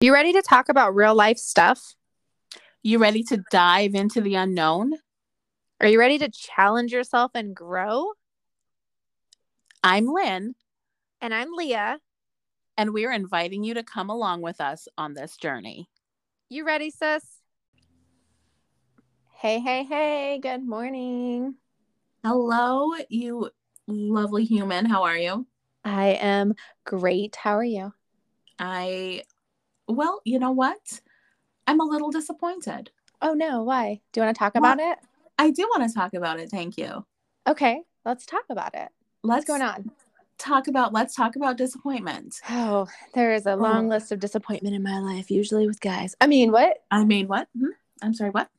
You ready to talk about real life stuff? You ready to dive into the unknown? Are you ready to challenge yourself and grow? I'm Lynn. And I'm Leah. And we're inviting you to come along with us on this journey. You ready, sis? Hey, hey, hey. Good morning. Hello, you lovely human. How are you? I am great. How are you? Well, you know what? I'm a little disappointed. Oh, no. Why? Do you want to talk about it? I do want to talk about it. Thank you. Okay. Let's talk about it. What's going on? Let's talk about disappointment. Oh, there is a long list of disappointment in my life, usually with guys. I mean, what? Hmm? I'm sorry, what?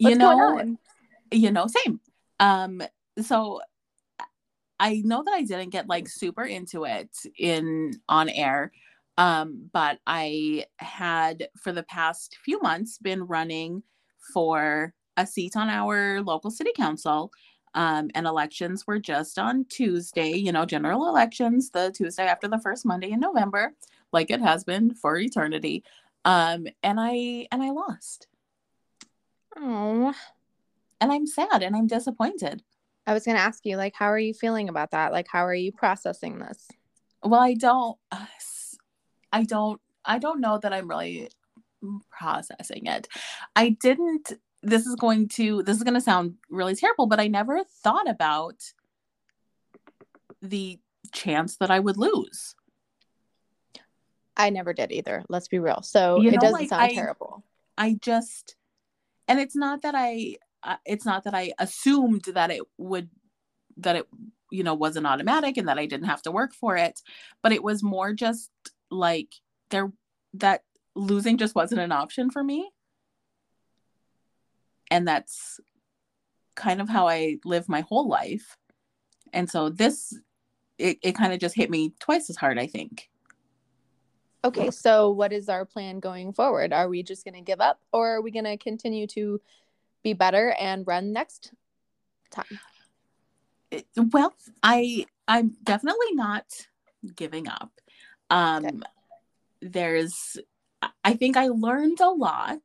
You know, same. So I know that I didn't get like super into it on air. But I had, for the past few months, been running for a seat on our local city council, and elections were just on Tuesday, you know, general elections, the Tuesday after the first Monday in November, like it has been for eternity. And I lost. Oh, and I'm sad and I'm disappointed. I was going to ask you, like, how are you feeling about that? Like, how are you processing this? Well, I don't know that I'm really processing it. This is going to sound really terrible, but I never thought about the chance that I would lose. I never did either. Let's be real. So you know, it doesn't sound terrible. And it's not that I assumed that it would, you know, wasn't automatic and that I didn't have to work for it, but it was more just like that losing just wasn't an option for me. And that's kind of how I live my whole life. And so it kind of just hit me twice as hard, I think. Okay. So what is our plan going forward? Are we just going to give up, or are we going to continue to be better and run next time? Well, I'm definitely not giving up. Okay. I think I learned a lot,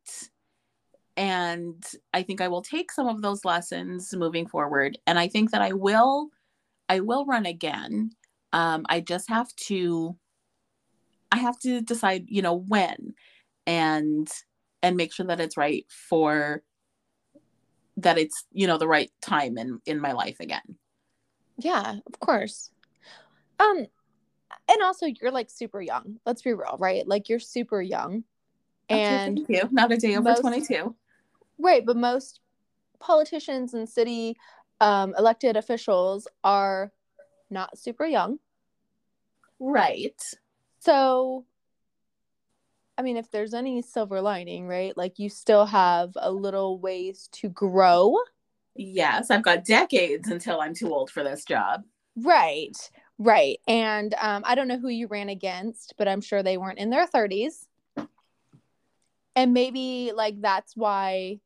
and I think I will take some of those lessons moving forward. And I think that I will run again. I have to decide, you know, when, and make sure that it's right that it's, you know, the right time in my life again. Yeah, of course. And also, you're like super young. Let's be real, right? Like, you're super young. And okay, thank you. Not a day over 22. Right. But most politicians and city elected officials are not super young. Right. So, I mean, if there's any silver lining, right? Like, you still have a little ways to grow. Yes. I've got decades until I'm too old for this job. Right. Right. And I don't know who you ran against, but I'm sure they weren't in their 30s. And maybe like that's why,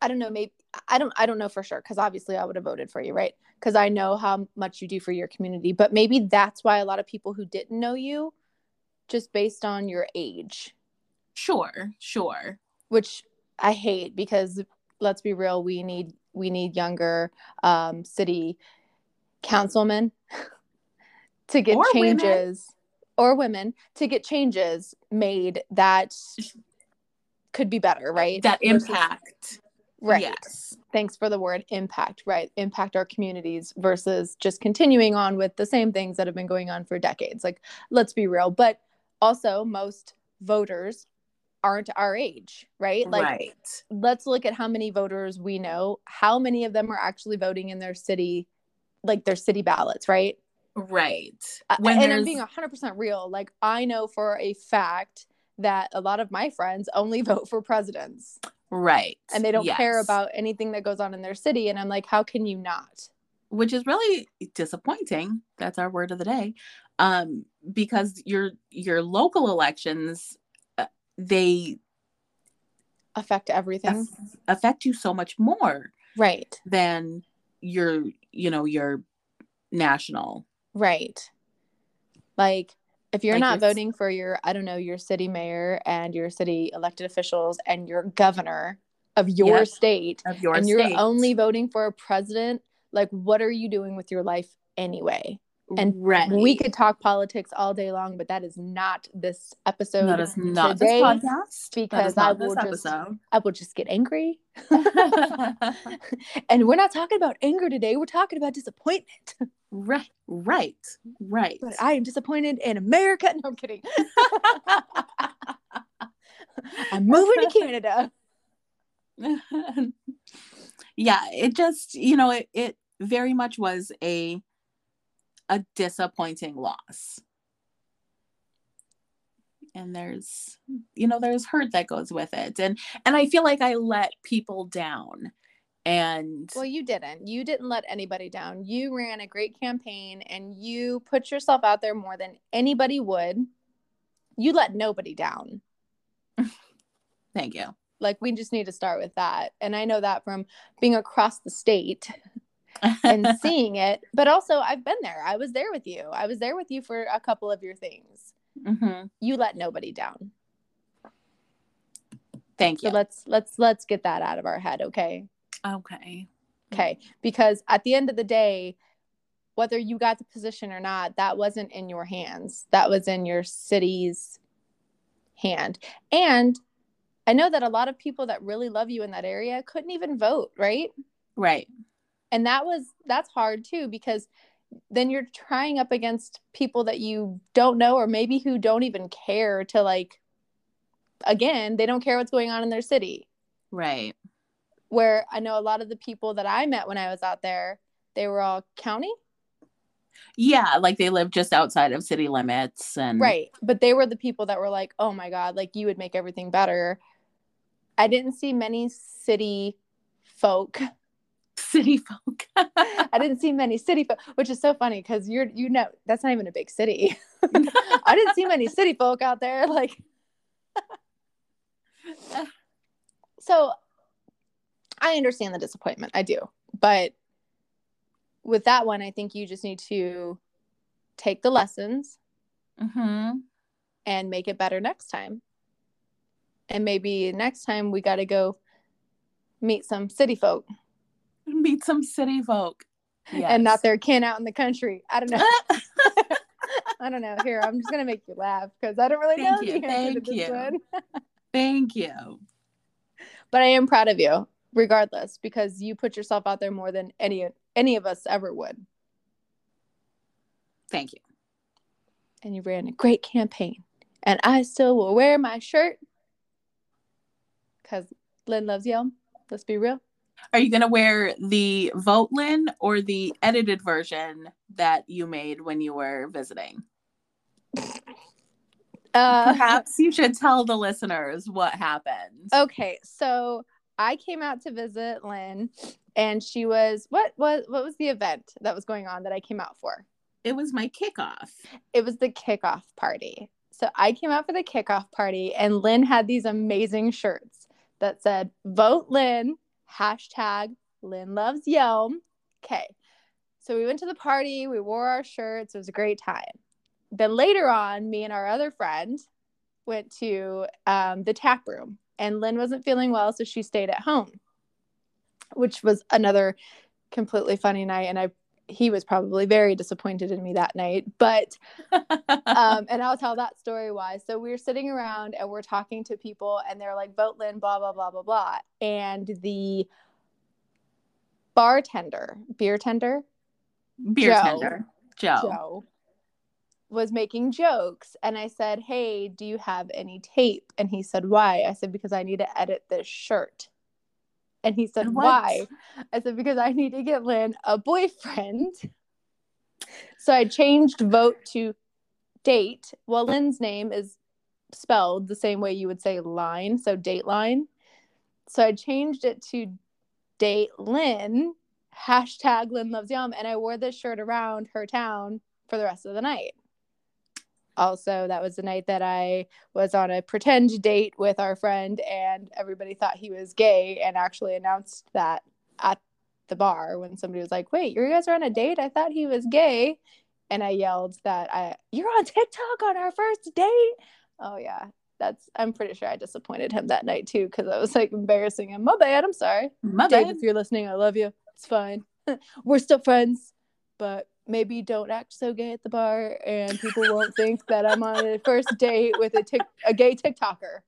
I don't know, maybe I don't know for sure, because obviously I would have voted for you, right? Because I know how much you do for your community. But maybe that's why a lot of people who didn't know you, just based on your age. Sure. Which I hate, because let's be real, we need younger city councilmen to get changes, or women to get changes made that could be better, right? That impact. Right. Yes. Thanks for the word impact, right? Impact our communities versus just continuing on with the same things that have been going on for decades. Like, let's be real. But also, most voters aren't our age, right? Like, right. Let's look at how many voters we know, how many of them are actually voting in their city, like their city ballots, right? Right. And I'm being 100% real. Like, I know for a fact that a lot of my friends only vote for presidents. Right. And they don't care about anything that goes on in their city. And I'm like, how can you not? Which is really disappointing. That's our word of the day. Because your local elections, they affect everything. Affect you so much more. Right. Than your national. Right. Like, If you're not voting for your, I don't know, your city mayor and your city elected officials and your governor of your state, you're only voting for a president, like, what are you doing with your life anyway? And we could talk politics all day long, but that is not this episode. That is not this podcast. Because I will just get angry. And we're not talking about anger today. We're talking about disappointment. Right. But I am disappointed in America. No, I'm kidding. I'm moving to Canada. Yeah, it just, you know, it very much was a disappointing loss. And there's, you know, there's hurt that goes with it. And I feel like I let people down. And well, you didn't let anybody down. You ran a great campaign and you put yourself out there more than anybody would. You let nobody down. Thank you. Like, we just need to start with that. And I know that from being across the state and seeing it, but also I've been there. I was there with you. I was there with you for a couple of your things. Mm-hmm. You let nobody down. Thank you. So let's get that out of our head. Okay. Because at the end of the day, whether you got the position or not, that wasn't in your hands. That was in your city's hand. And I know that a lot of people that really love you in that area couldn't even vote, right? Right. And that's hard too, because then you're trying up against people that you don't know, or maybe who don't even care to, like, again, they don't care what's going on in their city. Right. Where I know a lot of the people that I met when I was out there, they were all county. Yeah, like they lived just outside of city limits. And right. But they were the people that were like, oh my God, like, you would make everything better. I didn't see many city folk. I didn't see many city folk, which is so funny because you know, that's not even a big city. I didn't see many city folk out there. Like, so I understand the disappointment. I do. But with that one, I think you just need to take the lessons and make it better next time. And maybe next time we got to go meet some city folk. Yes. And not their kin out in the country. I don't know. I don't know. Here, I'm just going to make you laugh because I don't really know the answer to this one. Thank you. But I am proud of you regardless, because you put yourself out there more than any of us ever would. Thank you. And you ran a great campaign. And I still will wear my shirt because Lynn loves Yelm. Let's be real. Are you going to wear the Vote Lynn or the edited version that you made when you were visiting? Perhaps you should tell the listeners what happened. Okay, so I came out to visit Lynn, and she was, what was the event that was going on that I came out for? It was my kickoff. It was the kickoff party. So I came out for the kickoff party, and Lynn had these amazing shirts that said, Vote Lynn. #LynnLovesYelm. Okay. So we went to the party. We wore our shirts. It was a great time. Then later on, me and our other friend went to the tap room. And Lynn wasn't feeling well, so she stayed at home, which was another completely funny night. And he was probably very disappointed in me that night. But, and I'll tell that story why. So we're sitting around and we're talking to people and they're like, Vote Lynn, blah, blah, blah, blah, blah. And the Joe was making jokes. And I said, hey, do you have any tape? And he said, why? I said, because I need to edit this shirt. And he said, why? I said, because I need to get Lynn a boyfriend. So I changed vote to date. Well, Lynn's name is spelled the same way you would say line, so Dateline. So I changed it to date Lynn, #LynnLovesYelm. And I wore this shirt around her town for the rest of the night. Also, that was the night that I was on a pretend date with our friend and everybody thought he was gay and actually announced that at the bar when somebody was like, wait, you guys are on a date? I thought he was gay. and I yelled that you're on TikTok on our first date. Oh yeah, I'm pretty sure I disappointed him that night too, because I was like embarrassing him. My bad, I'm sorry. My bad. Dave, if you're listening, I love you. It's fine. We're still friends, but maybe don't act so gay at the bar, and people won't think that I'm on a first date with a gay TikToker.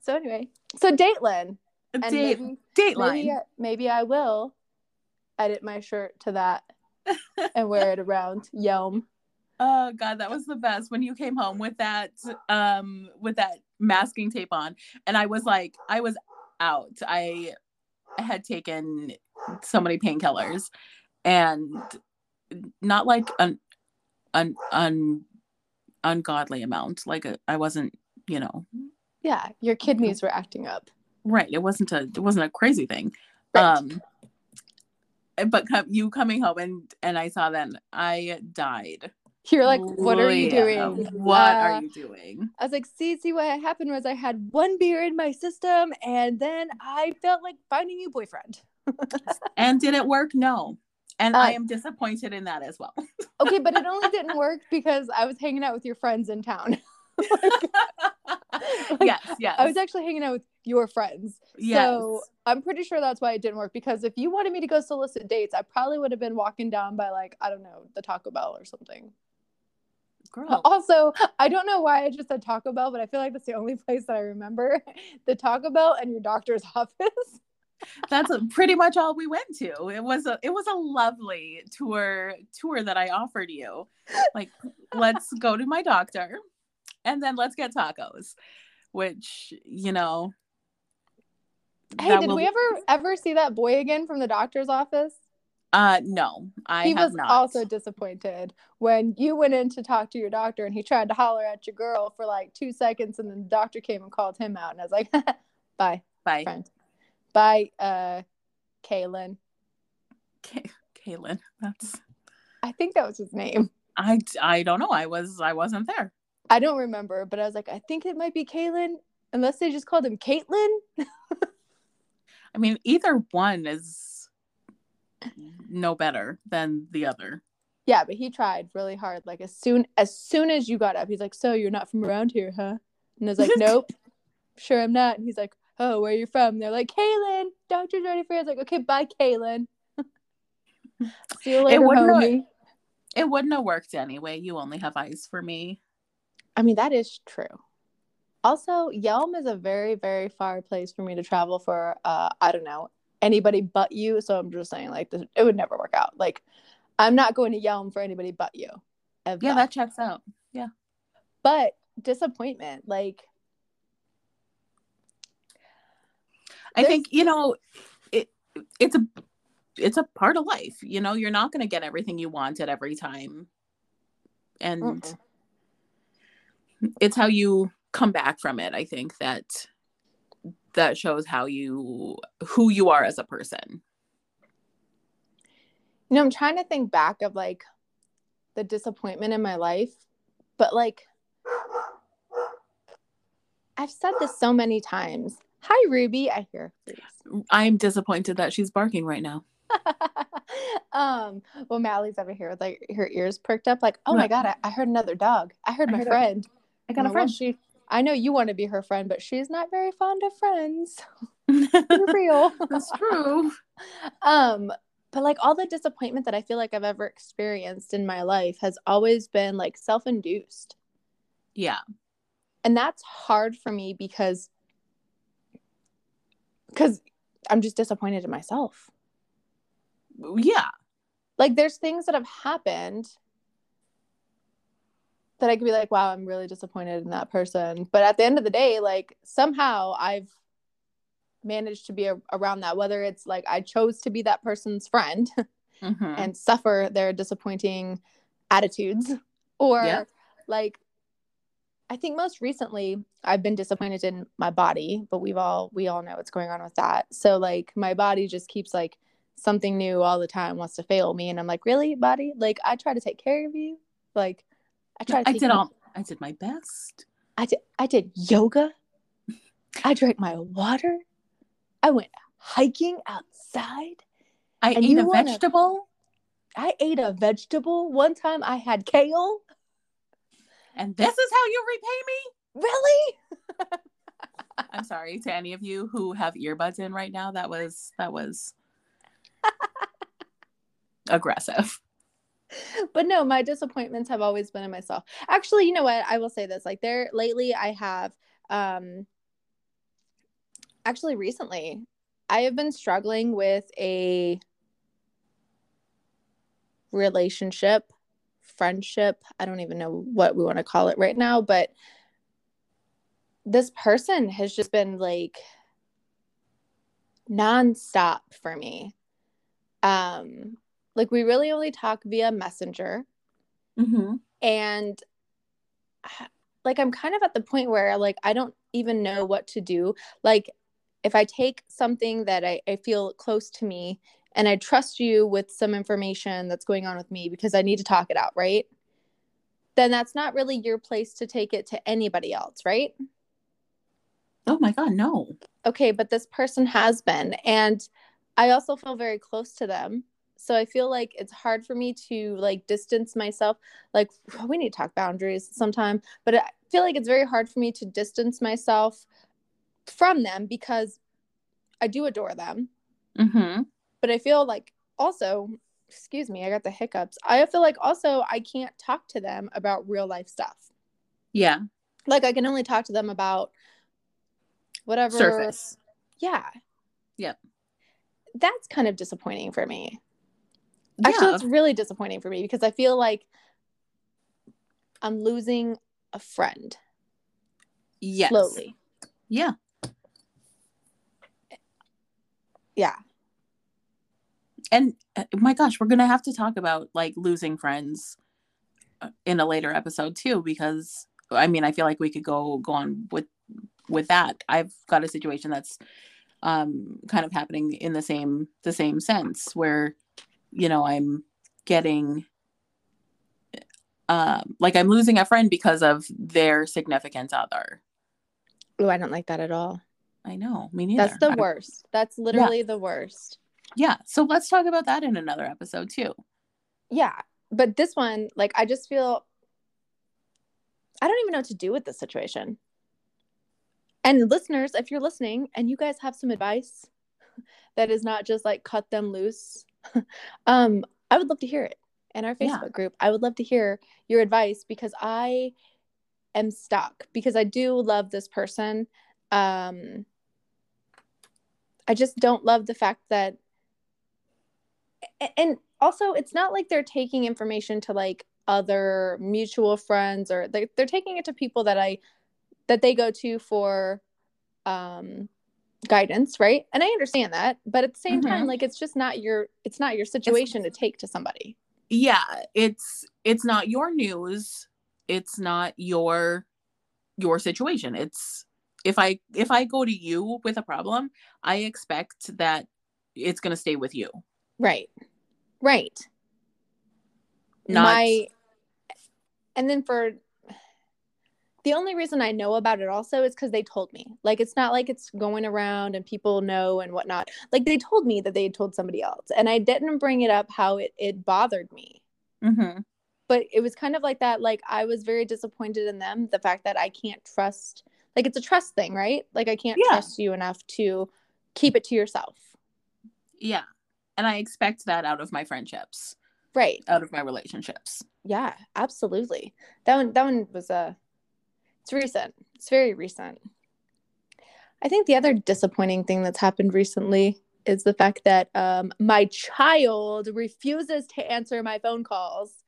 So anyway, so Dateline. Dateline. Maybe I will edit my shirt to that and wear it around Yelm. Oh God, that was the best when you came home with that masking tape on, and I was like, I was out. I had taken so many painkillers, and not like an ungodly amount. Like I wasn't, you know. Yeah, your kidneys were acting up. Right, it wasn't a crazy thing. Right. But you coming home and I saw that, I died. You're like, what are you doing? What are you doing? I was like, see, what happened was I had one beer in my system, and then I felt like finding you boyfriend. And did it work? No. And I am disappointed in that as well. Okay, but it only didn't work because I was hanging out with your friends in town. Yes. I was actually hanging out with your friends. Yes. So I'm pretty sure that's why it didn't work, because if you wanted me to go solicit dates, I probably would have been walking down by, like, I don't know, the Taco Bell or something. Girl. Also, I don't know why I just said Taco Bell, but I feel like that's the only place that I remember. The Taco Bell and your doctor's office. That's pretty much all we went to. It was a lovely tour that I offered you. Like, let's go to my doctor and then let's get tacos, which, you know. Hey, did we ever see that boy again from the doctor's office? No, I have not. He was also disappointed when you went in to talk to your doctor and he tried to holler at your girl for like 2 seconds, and then the doctor came and called him out, and I was like, bye, friend. Bye, Kaylin. Kaylin, that's. I think that was his name. I don't know. I wasn't there. I don't remember, but I was like, I think it might be Kaylin, unless they just called him Caitlin. I mean, either one is no better than the other. Yeah, but he tried really hard. Like as soon as you got up, he's like, "So you're not from around here, huh?" And I was like, "Nope, sure I'm not." And he's like, "Oh, where are you from?" And they're like, "Kaylin, doctor's ready for you." I was like, "Okay, bye, Kaylin." See you later, homie. It wouldn't have worked anyway. You only have eyes for me. I mean, that is true. Also, Yelm is a very, very far place for me to travel for. I don't know. Anybody but you, so I'm just saying, like, it would never work out. Like, I'm not going to Yelm for anybody but you ever. Yeah, that checks out. Yeah, but disappointment, like, I think, you know, it's a part of life, you know. You're not going to get everything you want at every time, and it's how you come back from it. I think that shows who you are as a person. You know, I'm trying to think back of, like, the disappointment in my life, but, like, I've said this so many times. Hi, Ruby. I hear. I'm disappointed that she's barking right now. Well, Mally's over here with, like, her ears perked up, like, oh my God, I heard another dog. I heard my friend. I got a friend. I know you want to be her friend, but she's not very fond of friends. For real. That's true. But, like, all the disappointment that I feel like I've ever experienced in my life has always been, like, self-induced. Yeah. And that's hard for me because I'm just disappointed in myself. Yeah. Like, there's things that have happened that I could be like, wow, I'm really disappointed in that person. But at the end of the day, like, somehow I've managed to be around that, whether it's like I chose to be that person's friend and suffer their disappointing attitudes, or like, I think most recently I've been disappointed in my body, but we all know what's going on with that. So, like, my body just keeps, like, something new all the time, wants to fail me. And I'm like, really, body? Like, I try to take care of you. Like, I did my best. I did yoga. I drank my water. I went hiking outside. I ate a vegetable. I ate a vegetable one time. I had kale. And this is how you repay me? Really? I'm sorry to any of you who have earbuds in right now. That was aggressive. But no, my disappointments have always been in myself. Actually, you know what? I will say this. Like there lately I have actually recently I have been struggling with a relationship, friendship. I don't even know what we want to call it right now, but this person has just been like nonstop for me. Like we really only talk via Messenger. Mm-hmm. And like, I'm kind of at the point where like, I don't even know what to do. Like if I take something that I feel close to me and I trust you with some information that's going on with me because I need to talk it out, right? Then that's not really your place to take it to anybody else, right? Oh my God, no. Okay, but this person has been. And I also feel very close to them. So I feel like it's hard for me to like distance myself. Like we need to talk boundaries sometime, but I feel like it's very hard for me to distance myself from them because I do adore them. Mm-hmm. But I feel like also, excuse me, I got the hiccups. I feel like also I can't talk to them about real life stuff. Yeah. Like I can only talk to them about whatever surface. Yeah. Yep. That's kind of disappointing for me. Yeah. Actually, it's really disappointing for me because I feel like I'm losing a friend. Yes. Slowly. Yeah. Yeah. And my gosh, we're going to have to talk about like losing friends in a later episode too, because I mean, I feel like we could go on with that. I've got a situation that's kind of happening in the same sense where, you know, I'm getting like I'm losing a friend because of their significant other. Oh, I don't like that at all. I know. Me neither. That's the worst. That's literally the worst. Yeah. So let's talk about that in another episode too. Yeah. But this one, like, I just feel, I don't even know what to do with this situation. And listeners, if you're listening and you guys have some advice that is not just like cut them loose, I would love to hear it in our Facebook group. I would love to hear your advice because I am stuck because I do love this person. I just don't love the fact that, and also it's not like they're taking information to like other mutual friends or they're taking it to people that they go to for guidance, right? And I understand that, but at the same time, like it's not your situation to take to somebody. Yeah, it's not your news. It's not your situation. It's if I go to you with a problem, I expect that it's going to stay with you. Right. And then for the only reason I know about it also is because they told me. Like, it's not like it's going around and people know and whatnot. Like, they told me that they had told somebody else. And I didn't bring it up how it bothered me. Mm-hmm. But it was kind of like that. Like, I was very disappointed in them. The fact that I can't trust. Like, it's a trust thing, right? Like, I can't trust you enough to keep it to yourself. Yeah. And I expect that out of my friendships. Right. Out of my relationships. Yeah, absolutely. That one was a... It's recent. It's very recent. I think the other disappointing thing that's happened recently is the fact that my child refuses to answer my phone calls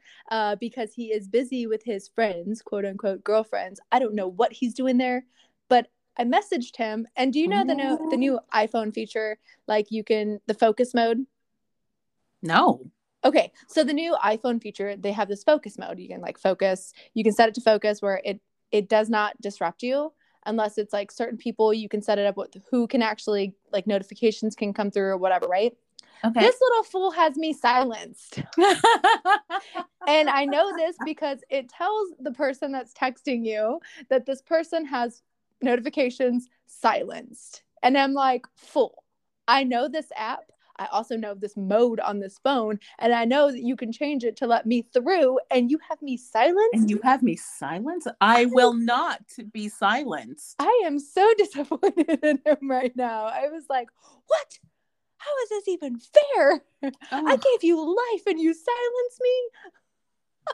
because he is busy with his friends, quote unquote, girlfriends. I don't know what he's doing there, but I messaged him. And do you know the new iPhone feature, like the focus mode? No. Okay. So the new iPhone feature, they have this focus mode. You can like focus. You can set it to focus where it does not disrupt you unless it's like certain people. You can set it up with who can actually like notifications can come through or whatever, right? Okay. This little fool has me silenced. And I know this because it tells the person that's texting you that this person has notifications silenced. And I'm like, fool, I know this app. I also know this mode on this phone, and I know that you can change it to let me through, and you have me silenced. I will not be silenced. I am so disappointed in him right now. I was like, what? How is this even fair? Oh. I gave you life and you silenced me?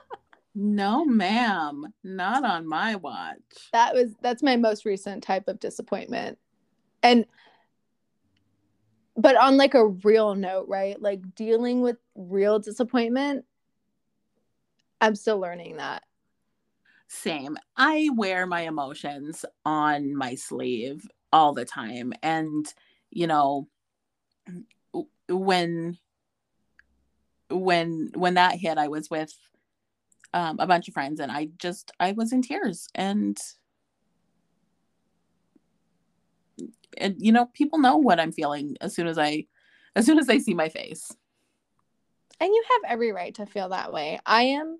No, ma'am. Not on my watch. That's my most recent type of disappointment. But on like a real note, right? Like dealing with real disappointment, I'm still learning that. Same. I wear my emotions on my sleeve all the time. And, you know, when that hit, I was with a bunch of friends, and I was in tears, and you know, people know what I'm feeling as soon as they see my face. And you have every right to feel that way. I am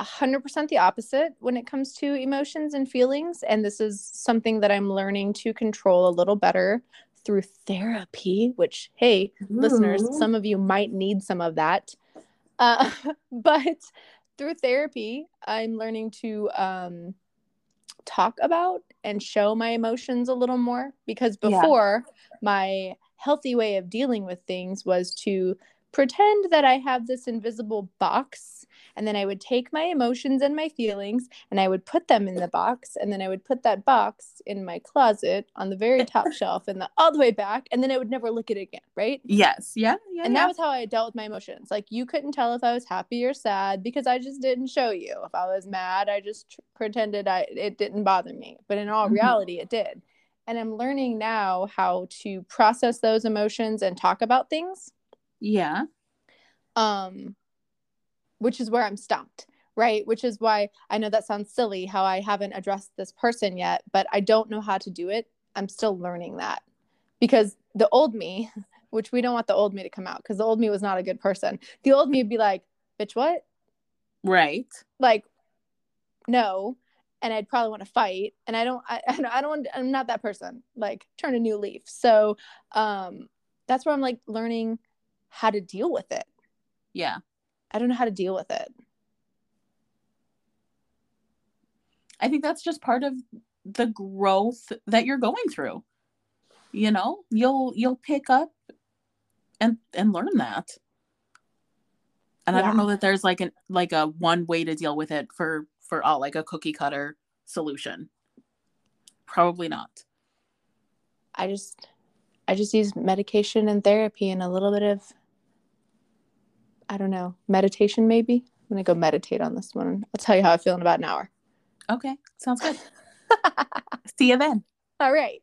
100% the opposite when it comes to emotions and feelings, and this is something that I'm learning to control a little better through therapy, which, hey, listeners, some of you might need some of that. But through therapy, I'm learning to talk about and show my emotions a little more, because before, my healthy way of dealing with things was to pretend that I have this invisible box, and then I would take my emotions and my feelings and I would put them in the box, and then I would put that box in my closet on the very top shelf and all the way back, and then I would never look at it again, right? Yes. Yeah. And that was how I dealt with my emotions. Like, you couldn't tell if I was happy or sad because I just didn't show you. If I was mad, I just pretended it didn't bother me. But in all reality, it did. And I'm learning now how to process those emotions and talk about things. Yeah. Which is where I'm stumped, right? Which is why I know that sounds silly how I haven't addressed this person yet, but I don't know how to do it. I'm still learning that, because the old me, which we don't want the old me to come out, because the old me was not a good person. The old me would be like, bitch, what? Right. Like, no. And I'd probably want to fight. And I'm not that person. Like, turn a new leaf. So that's where I'm like learning how to deal with it. Yeah. I don't know how to deal with it. I think that's just part of the growth that you're going through. You know, you'll pick up and learn that. And yeah. I don't know that there's like a one way to deal with it for all, like a cookie cutter solution. Probably not. I just use medication and therapy and a little bit of, I don't know, meditation maybe. I'm going to go meditate on this one. I'll tell you how I feel in about an hour. Okay. Sounds good. See you then. All right.